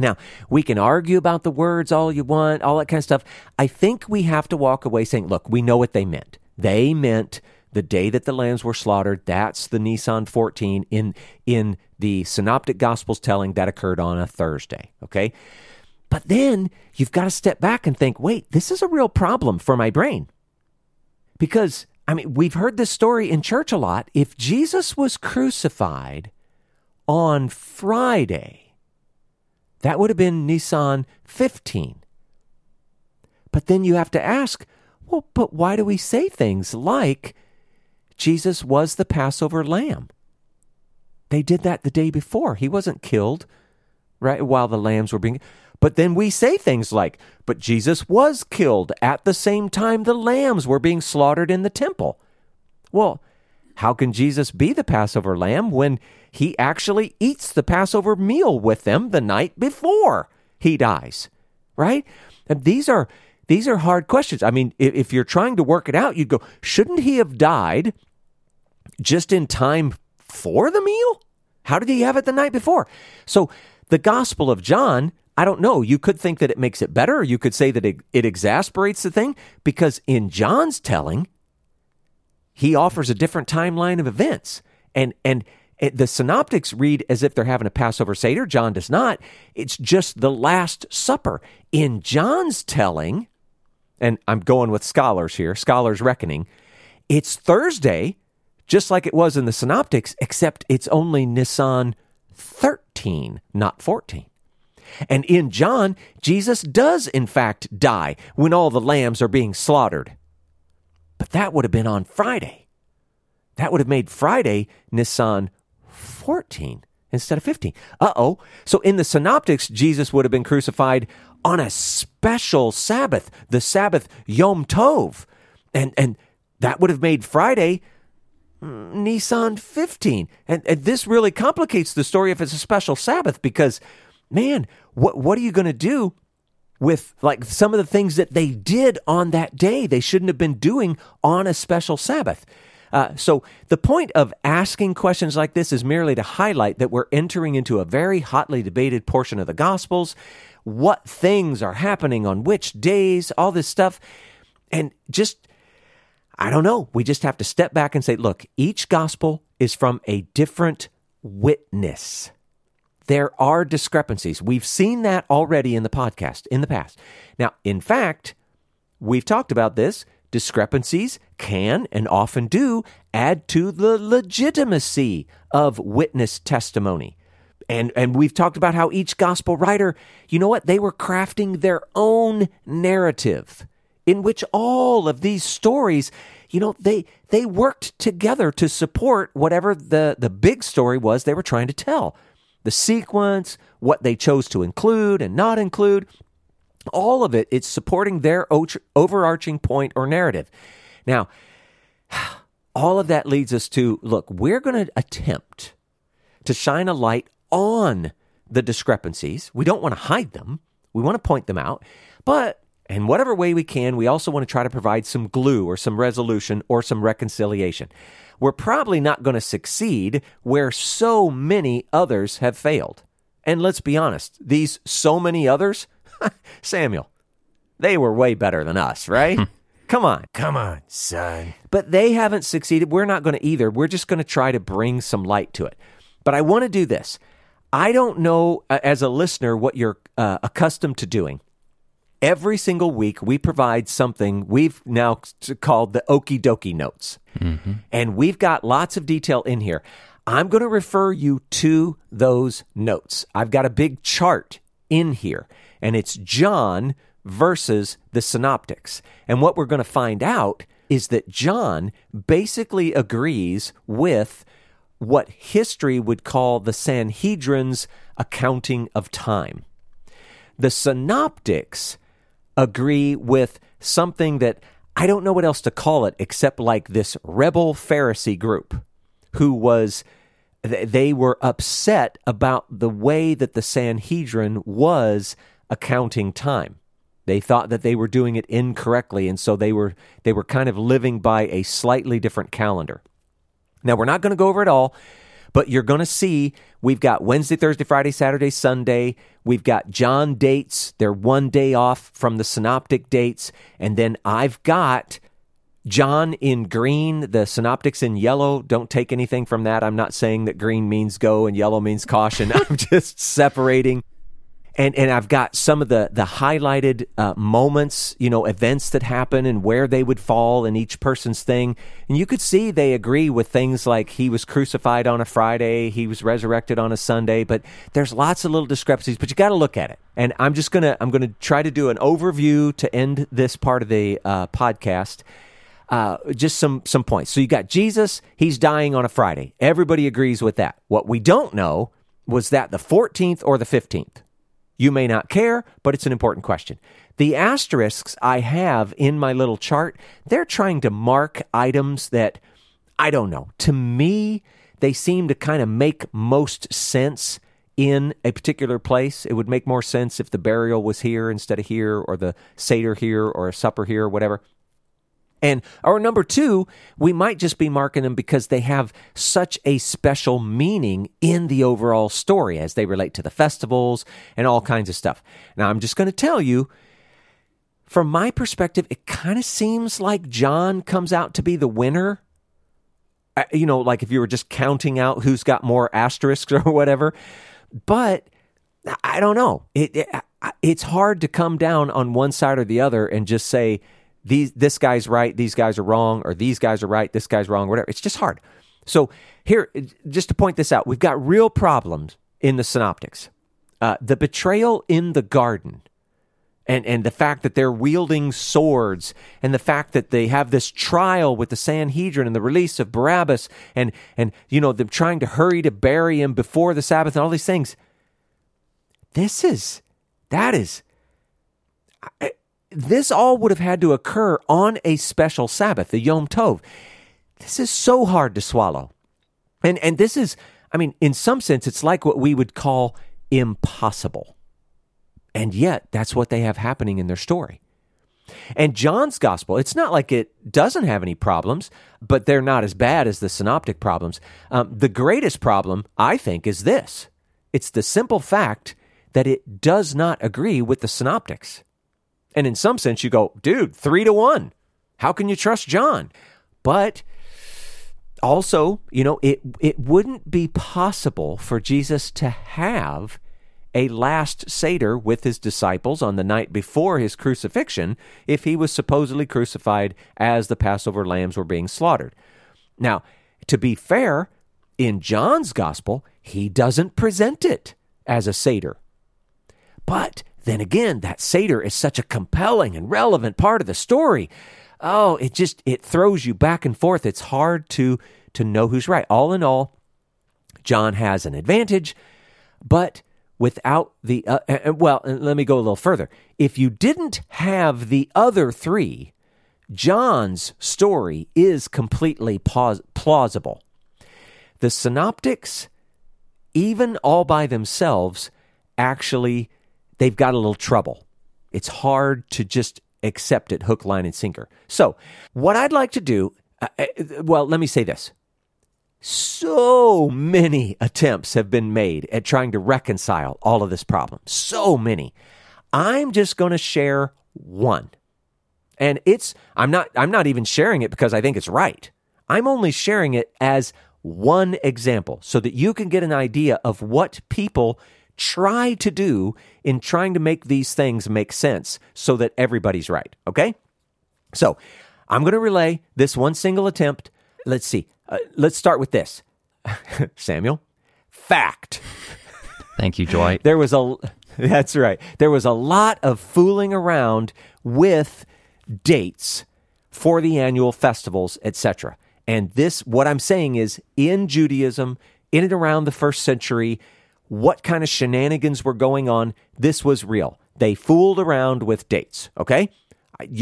Now, we can argue about the words all you want, all that kind of stuff. I think we have to walk away saying, look, we know what they meant. They meant the day that the lambs were slaughtered. That's the Nisan fourteen in, in the Synoptic Gospels telling that occurred on a Thursday, okay? But then you've got to step back and think, wait, this is a real problem for my brain. Because, I mean, we've heard this story in church a lot. If Jesus was crucified on Friday, that would have been Nisan fifteen. But then you have to ask, well, but why do we say things like Jesus was the Passover lamb? They did that the day before. He wasn't killed, right, while the lambs were being... But then we say things like, but Jesus was killed at the same time the lambs were being slaughtered in the temple. Well, how can Jesus be the Passover lamb when he actually eats the Passover meal with them the night before he dies, right? And these are These are hard questions. I mean, if, if you're trying to work it out, you'd go, shouldn't he have died just in time for the meal? How did he have it the night before? So the Gospel of John, I don't know. You could think that it makes it better, or you could say that it, it exasperates the thing, because in John's telling, he offers a different timeline of events. And and the Synoptics read as if they're having a Passover Seder. John does not. It's just the Last Supper. In John's telling, and I'm going with scholars here, scholars reckoning, it's Thursday, just like it was in the Synoptics, except it's only Nisan thirteen, not fourteen. And in John, Jesus does in fact die when all the lambs are being slaughtered. But that would have been on Friday. That would have made Friday Nisan fourteen instead of fifteen. Uh-oh. So in the Synoptics, Jesus would have been crucified on a special Sabbath, the Sabbath Yom Tov. And and that would have made Friday Nisan fifteen. And, and this really complicates the story if it's a special Sabbath, because, man, what what are you going to do with, like, some of the things that they did on that day they shouldn't have been doing on a special Sabbath? Uh, so the point of asking questions like this is merely to highlight that we're entering into a very hotly debated portion of the Gospels, what things are happening on which days, all this stuff. And just, I don't know, we just have to step back and say, look, each Gospel is from a different witness. There are discrepancies. We've seen that already in the podcast, in the past. Now, in fact, we've talked about this. Discrepancies can and often do add to the legitimacy of witness testimony. And and we've talked about how each gospel writer, you know what? They were crafting their own narrative in which all of these stories, you know, they they worked together to support whatever the, the big story was they were trying to tell. The sequence, what they chose to include and not include, all of it, it's supporting their overarching point or narrative. Now, all of that leads us to, look, we're going to attempt to shine a light on the discrepancies. We don't want to hide them. We want to point them out. But in whatever way we can, we also want to try to provide some glue or some resolution or some reconciliation. We're probably not going to succeed where so many others have failed. And let's be honest, these so many others, Samuel, they were way better than us, right? Come on. Come on, son. But they haven't succeeded. We're not going to either. We're just going to try to bring some light to it. But I want to do this. I don't know, as a listener, what you're uh, accustomed to doing. Every single week, we provide something we've now called the Okie Dokie Notes. Mm-hmm. And we've got lots of detail in here. I'm going to refer you to those notes. I've got a big chart in here, and it's John versus the Synoptics. And what we're going to find out is that John basically agrees with what history would call the Sanhedrin's accounting of time. The Synoptics agree with something that I don't know what else to call it except like this rebel Pharisee group who was... They were upset about the way that the Sanhedrin was accounting time. They thought that they were doing it incorrectly, and so they were they were kind of living by a slightly different calendar. Now, we're not going to go over it all, but you're going to see we've got Wednesday, Thursday, Friday, Saturday, Sunday. We've got John dates. They're one day off from the Synoptic dates. And then I've got John in green, the Synoptics in yellow. Don't take anything from that. I'm not saying that green means go and yellow means caution. I'm just separating. And and I've got some of the, the highlighted uh, moments, you know, events that happen and where they would fall in each person's thing. And you could see they agree with things like he was crucified on a Friday, he was resurrected on a Sunday, but there's lots of little discrepancies, but you got to look at it. And I'm just going to, I'm going to try to do an overview to end this part of the uh, podcast. Uh, just some some points. So you got Jesus, he's dying on a Friday. Everybody agrees with that. What we don't know was that the fourteenth or the fifteenth. You may not care, but it's an important question. The asterisks I have in my little chart, they're trying to mark items that, I don't know, to me, they seem to kind of make most sense in a particular place. It would make more sense if the burial was here instead of here, or the Seder here, or a supper here, or whatever. And our number two, we might just be marking them because they have such a special meaning in the overall story as they relate to the festivals and all kinds of stuff. Now, I'm just going to tell you, from my perspective, it kind of seems like John comes out to be the winner. You know, like if you were just counting out who's got more asterisks or whatever. But I don't know. It, it it's hard to come down on one side or the other and just say, These, this guy's right, these guys are wrong, or these guys are right, this guy's wrong, whatever. It's just hard. So here, just to point this out, we've got real problems in the Synoptics. Uh, the betrayal in the garden, and, and the fact that they're wielding swords, and the fact that they have this trial with the Sanhedrin and the release of Barabbas, and, and you know, them trying to hurry to bury him before the Sabbath and all these things. This is, that is... I, This all would have had to occur on a special Sabbath, the Yom Tov. This is so hard to swallow. And and this is, I mean, in some sense, it's like what we would call impossible. And yet, that's what they have happening in their story. And John's gospel, it's not like it doesn't have any problems, but they're not as bad as the synoptic problems. Um, the greatest problem, I think, is this. It's the simple fact that it does not agree with the synoptics. And in some sense, you go, dude, three to one. How can you trust John? But also, you know, it it wouldn't be possible for Jesus to have a last Seder with his disciples on the night before his crucifixion if he was supposedly crucified as the Passover lambs were being slaughtered. Now, to be fair, in John's gospel, he doesn't present it as a Seder. But then again, that Seder is such a compelling and relevant part of the story. Oh, it just, it throws you back and forth. It's hard to, to know who's right. All in all, John has an advantage, but without the, uh, well, let me go a little further. If you didn't have the other three, John's story is completely paus- plausible. The synoptics, even all by themselves, actually they've got a little trouble. It's hard to just accept it hook, line, and sinker. So what I'd like to do, uh, well, let me say this. So many attempts have been made at trying to reconcile all of this problem. So many. I'm just going to share one. And it's, I'm not, I'm not even sharing it because I think it's right. I'm only sharing it as one example so that you can get an idea of what people try to do in trying to make these things make sense so that everybody's right, okay? So I'm going to relay this one single attempt. Let's see. Uh, let's start with this. Samuel, fact. Thank you, Dwight. There was a, that's right. There was a lot of fooling around with dates for the annual festivals, et cetera. And this, what I'm saying is, in Judaism, in and around the first century, what kind of shenanigans were going on, this was real. They fooled around with dates, okay?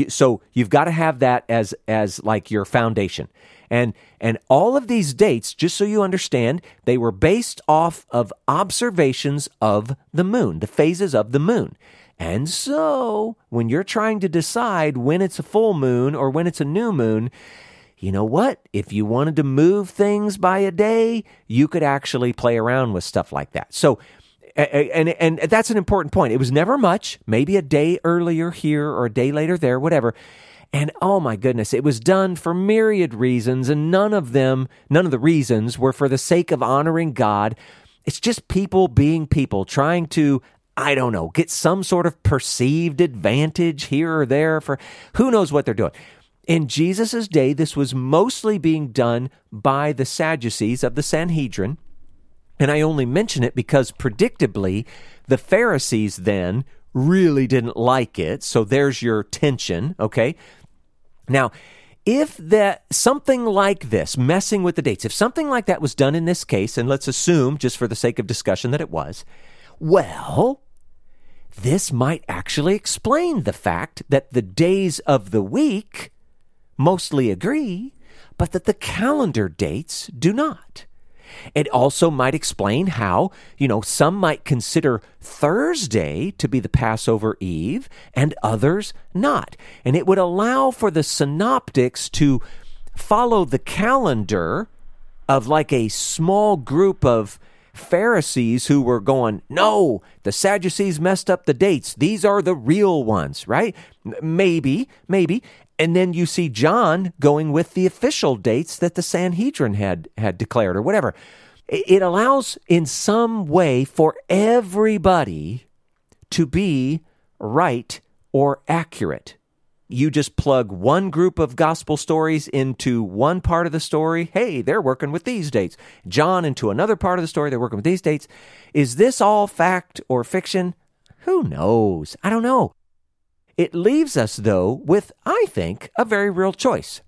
So you've got to have that as as like your foundation. And and all of these dates, just so you understand, they were based off of observations of the moon, the phases of the moon. And so when you're trying to decide when it's a full moon or when it's a new moon, you know what? If you wanted to move things by a day, you could actually play around with stuff like that. So, and and that's an important point. It was never much, maybe a day earlier here or a day later there, whatever. And oh my goodness, it was done for myriad reasons, and none of them, none of the reasons were for the sake of honoring God. It's just people being people, trying to, I don't know, get some sort of perceived advantage here or there for who knows what they're doing. In Jesus' day, this was mostly being done by the Sadducees of the Sanhedrin, and I only mention it because, predictably, the Pharisees then really didn't like it, so there's your tension, okay? Now, if that something like this, messing with the dates, if something like that was done in this case, and let's assume, just for the sake of discussion, that it was, well, this might actually explain the fact that the days of the week mostly agree, but that the calendar dates do not. It also might explain how, you know, some might consider Thursday to be the Passover Eve and others not. And it would allow for the synoptics to follow the calendar of like a small group of Pharisees who were going, no, the Sadducees messed up the dates. These are the real ones, right? Maybe, maybe. And then you see John going with the official dates that the Sanhedrin had, had declared or whatever. It allows in some way for everybody to be right or accurate. You just plug one group of gospel stories into one part of the story. Hey, they're working with these dates. John into another part of the story, they're working with these dates. Is this all fact or fiction? Who knows? I don't know. It leaves us, though, with, I think, a very real choice.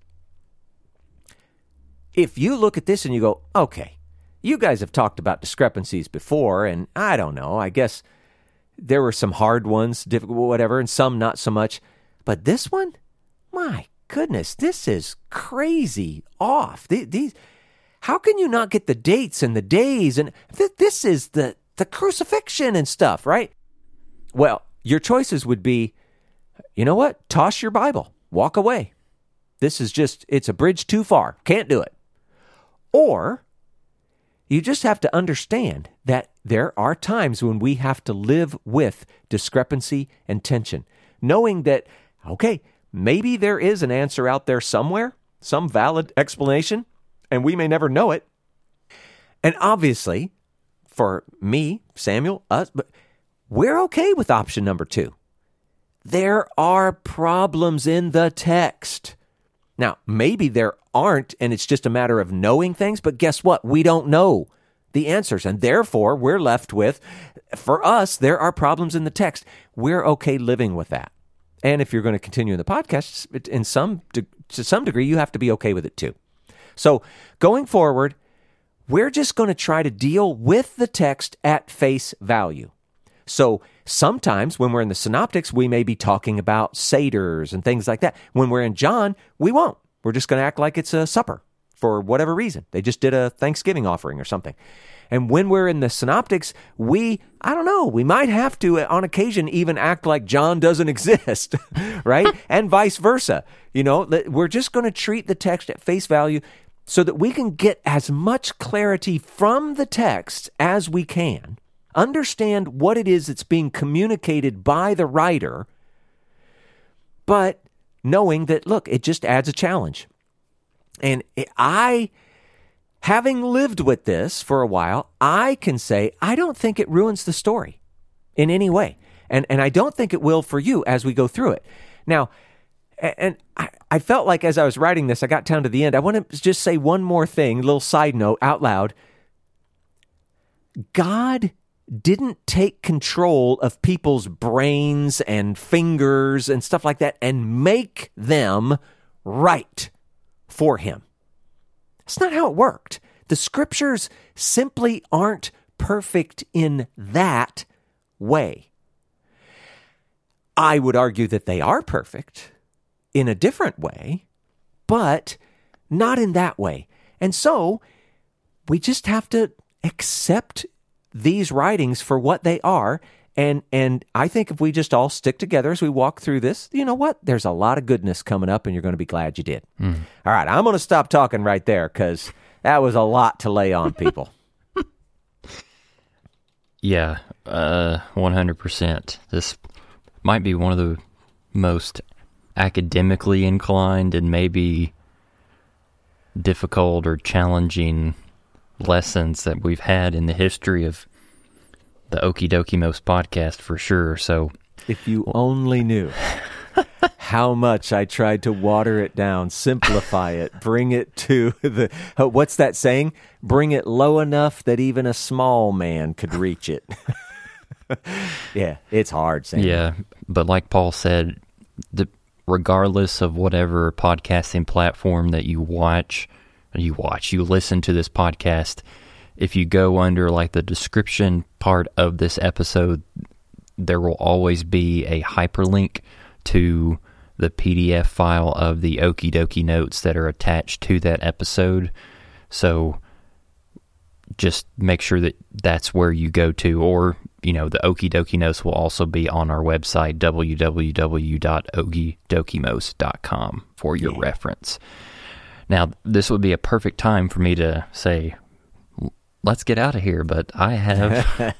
If you look at this and you go, okay, you guys have talked about discrepancies before, and I don't know, I guess there were some hard ones, difficult, whatever, and some not so much. But this one, my goodness, this is crazy off. These, how can you not get the dates and the days? And this is the, the crucifixion and stuff, right? Well, your choices would be, you know what? Toss your Bible. Walk away. This is just, it's a bridge too far. Can't do it. Or you just have to understand that there are times when we have to live with discrepancy and tension, knowing that, okay, maybe there is an answer out there somewhere, some valid explanation, and we may never know it. And obviously, for me, Samuel, us, but we're okay with option number two. There are problems in the text. Now, maybe there aren't, and it's just a matter of knowing things, but guess what? We don't know the answers, and therefore, we're left with, for us, there are problems in the text. We're okay living with that. And if you're going to continue in the podcast, in some de- to some degree, you have to be okay with it too. So going forward, we're just going to try to deal with the text at face value. So sometimes when we're in the synoptics, we may be talking about seders and things like that. When we're in John, we won't. We're just going to act like it's a supper for whatever reason. They just did a Thanksgiving offering or something. And when we're in the synoptics, we, I don't know, we might have to on occasion even act like John doesn't exist, right? And vice versa. You know, we're just going to treat the text at face value so that we can get as much clarity from the text as we can. Understand what it is that's being communicated by the writer, but knowing that, look, it just adds a challenge. And I, having lived with this for a while, I can say, I don't think it ruins the story in any way. And and I don't think it will for you as we go through it. Now, and I, I felt like as I was writing this, I got down to the end. I want to just say one more thing, a little side note out loud. God didn't take control of people's brains and fingers and stuff like that and make them right for him. That's not how it worked. The scriptures simply aren't perfect in that way. I would argue that they are perfect in a different way, but not in that way. And so we just have to accept these writings for what they are, and and I think if we just all stick together as we walk through this, you know what? There's a lot of goodness coming up, and you're going to be glad you did. Mm. All right, I'm going to stop talking right there, because that was a lot to lay on, people. Yeah, uh, one hundred percent. This might be one of the most academically inclined and maybe difficult or challenging lessons that we've had in the history of the Okie Dokie Most podcast for sure. So if you only knew how much I tried to water it down, simplify it, bring it to the, what's that saying? Bring it low enough that even a small man could reach it. Yeah, it's hard, Sam. Yeah, but like Paul said, the, regardless of whatever podcasting platform that you watch, You watch, you listen to this podcast. If you go under like the description part of this episode, there will always be a hyperlink to the P D F file of the Okie Dokie notes that are attached to that episode. So just make sure that that's where you go to, or, you know, the Okie Dokie Notes will also be on our website, w w w dot okie dokie notes dot com, for your yeah. reference. Now, this would be a perfect time for me to say, let's get out of here, but I have,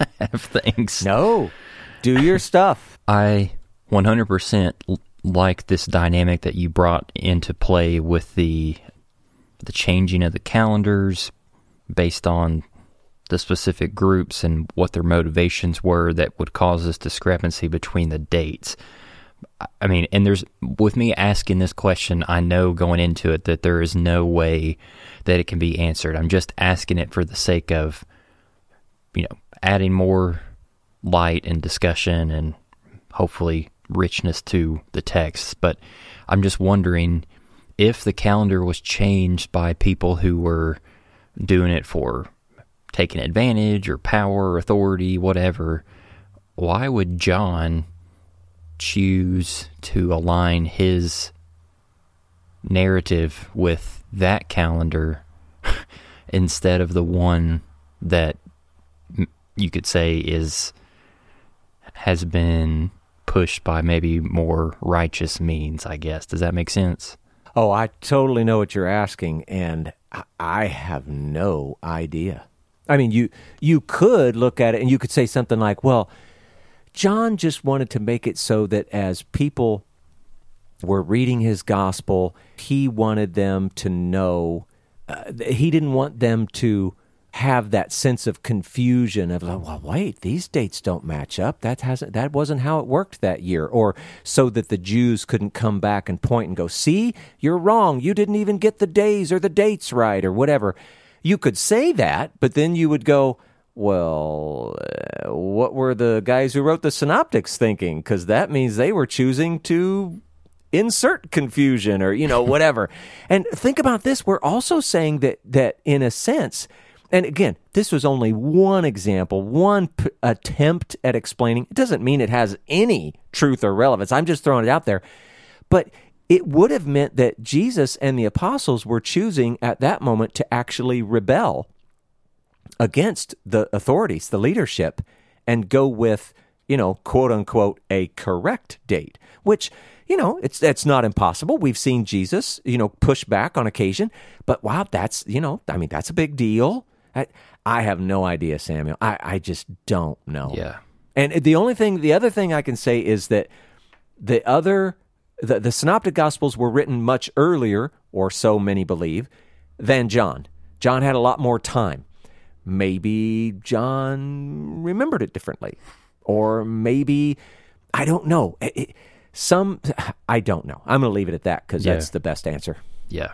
I have things. No, do your stuff. I one hundred percent like this dynamic that you brought into play with the the changing of the calendars based on the specific groups and what their motivations were that would cause this discrepancy between the dates. I mean, and there's, with me asking this question, I know going into it that there is no way that it can be answered. I'm just asking it for the sake of, you know, adding more light and discussion and hopefully richness to the text. But I'm just wondering if the calendar was changed by people who were doing it for taking advantage or power or authority, whatever, why would John choose to align his narrative with that calendar instead of the one that you could say is has been pushed by maybe more righteous means, I guess? Does that make sense? Oh, I totally know what you're asking, and I have no idea. I mean, you you could look at it and you could say something like, well, John just wanted to make it so that as people were reading his gospel, he wanted them to know, uh, he didn't want them to have that sense of confusion of, like, well, wait, these dates don't match up. That hasn't, that wasn't how it worked that year. Or so that the Jews couldn't come back and point and go, see, you're wrong. You didn't even get the days or the dates right or whatever. You could say that, but then you would go, well, uh, what were the guys who wrote the Synoptics thinking? Because that means they were choosing to insert confusion or, you know, whatever. And think about this. We're also saying that, that in a sense, and again, this was only one example, one p- attempt at explaining. It doesn't mean it has any truth or relevance. I'm just throwing it out there. But it would have meant that Jesus and the apostles were choosing at that moment to actually rebel against the authorities, the leadership, and go with, you know, quote-unquote, a correct date, which, you know, it's that's not impossible. We've seen Jesus, you know, push back on occasion, but wow, that's, you know, I mean, that's a big deal. I, I have no idea, Samuel. I, I just don't know. Yeah. And the only thing, the other thing I can say is that the other, the, the Synoptic Gospels were written much earlier, or so many believe, than John. John had a lot more time. Maybe John remembered it differently, or maybe, I don't know. It, it, some, I don't know. I'm going to leave it at that because yeah. that's the best answer. Yeah.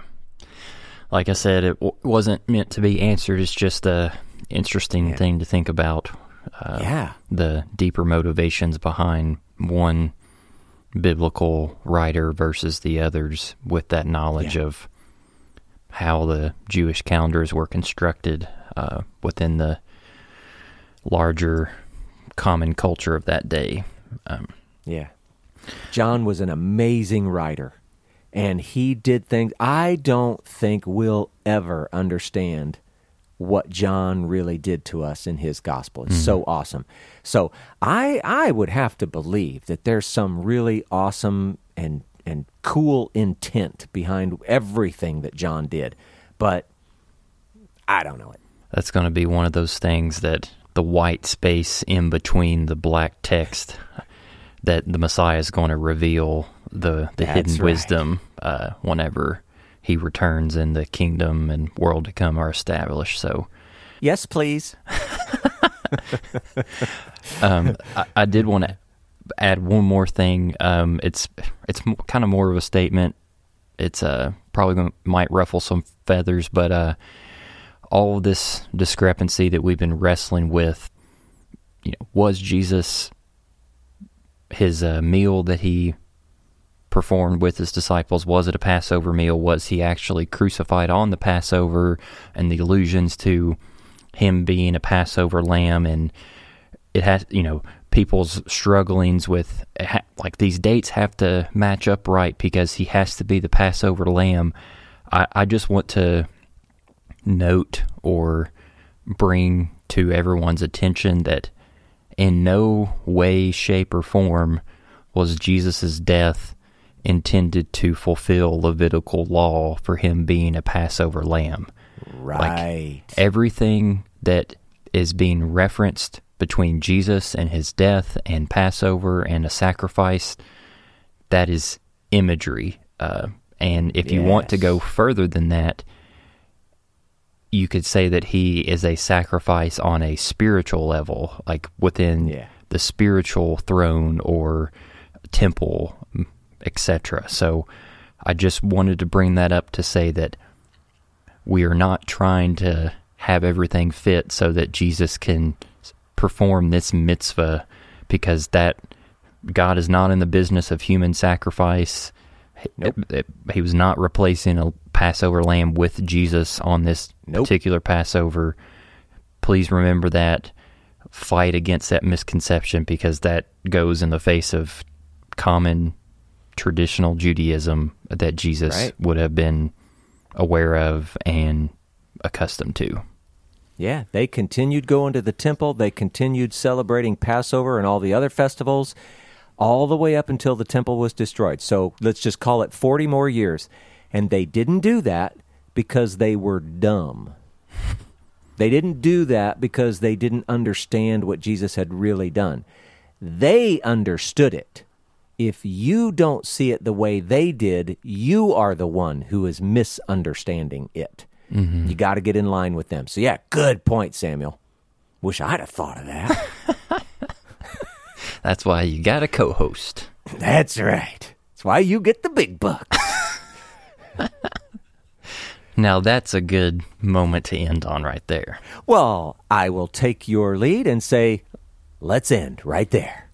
Like I said, it w- wasn't meant to be answered. It's just an interesting yeah. thing to think about. Uh, yeah. The deeper motivations behind one biblical writer versus the others with that knowledge yeah. of how the Jewish calendars were constructed Uh, within the larger common culture of that day. Um, yeah. John was an amazing writer, and he did things I don't think we'll ever understand what John really did to us in his gospel. It's mm-hmm. so awesome. So I I would have to believe that there's some really awesome and, and cool intent behind everything that John did, but I don't know it. That's going to be one of those things that the white space in between the black text that the Messiah is going to reveal the, the hidden right. wisdom uh, whenever he returns and the kingdom and world to come are established. So, yes, please. um, I, I did want to add one more thing. Um, it's it's kind of more of a statement. It's uh, probably gonna, might ruffle some feathers, but... Uh, all this discrepancy that we've been wrestling with, you know, was Jesus, his uh, meal that he performed with his disciples, was it a Passover meal? Was he actually crucified on the Passover? And the allusions to him being a Passover lamb, and it has, you know, people's strugglings with, like, these dates have to match up right because he has to be the Passover lamb. I, I just want to note or bring to everyone's attention that in no way, shape, or form was Jesus' death intended to fulfill Levitical law for him being a Passover lamb. Right. Like, everything that is being referenced between Jesus and his death and Passover and a sacrifice, that is imagery. Uh, and if yes. you want to go further than that, you could say that he is a sacrifice on a spiritual level, like within yeah. the spiritual throne or temple, et cetera. So I just wanted to bring that up to say that we are not trying to have everything fit so that Jesus can perform this mitzvah, because that God is not in the business of human sacrifice. Nope. It, it, he was not replacing a Passover lamb with Jesus on this nope. particular Passover. Please remember that. Fight against that misconception, because that goes in the face of common traditional Judaism that Jesus right. would have been aware of and accustomed to. Yeah, they continued going to the temple. They continued celebrating Passover and all the other festivals all the way up until the temple was destroyed. So let's just call it forty more years. And they didn't do that because they were dumb. They didn't do that because they didn't understand what Jesus had really done. They understood it. If you don't see it the way they did, you are the one who is misunderstanding it. Mm-hmm. You got to get in line with them. So yeah, good point, Samuel. Wish I'd have thought of that. That's why you got a co-host. That's right. That's why you get the big bucks. Now that's a good moment to end on right there. Well, I will take your lead and say, let's end right there.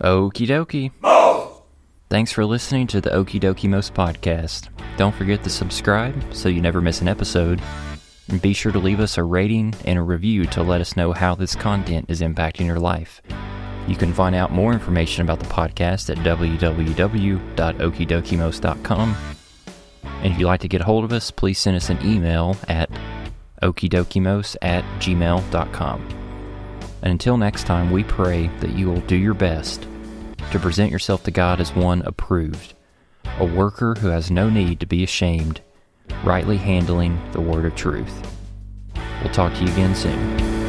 Okie dokie. Most! Thanks for listening to the Okie Dokie Most podcast. Don't forget to subscribe so you never miss an episode. And be sure to leave us a rating and a review to let us know how this content is impacting your life. You can find out more information about the podcast at w w w dot okie dokie most dot com. And if you'd like to get a hold of us, please send us an email at okie dokie most at gmail dot com. And until next time, we pray that you will do your best to present yourself to God as one approved, a worker who has no need to be ashamed, rightly handling the word of truth. We'll talk to you again soon.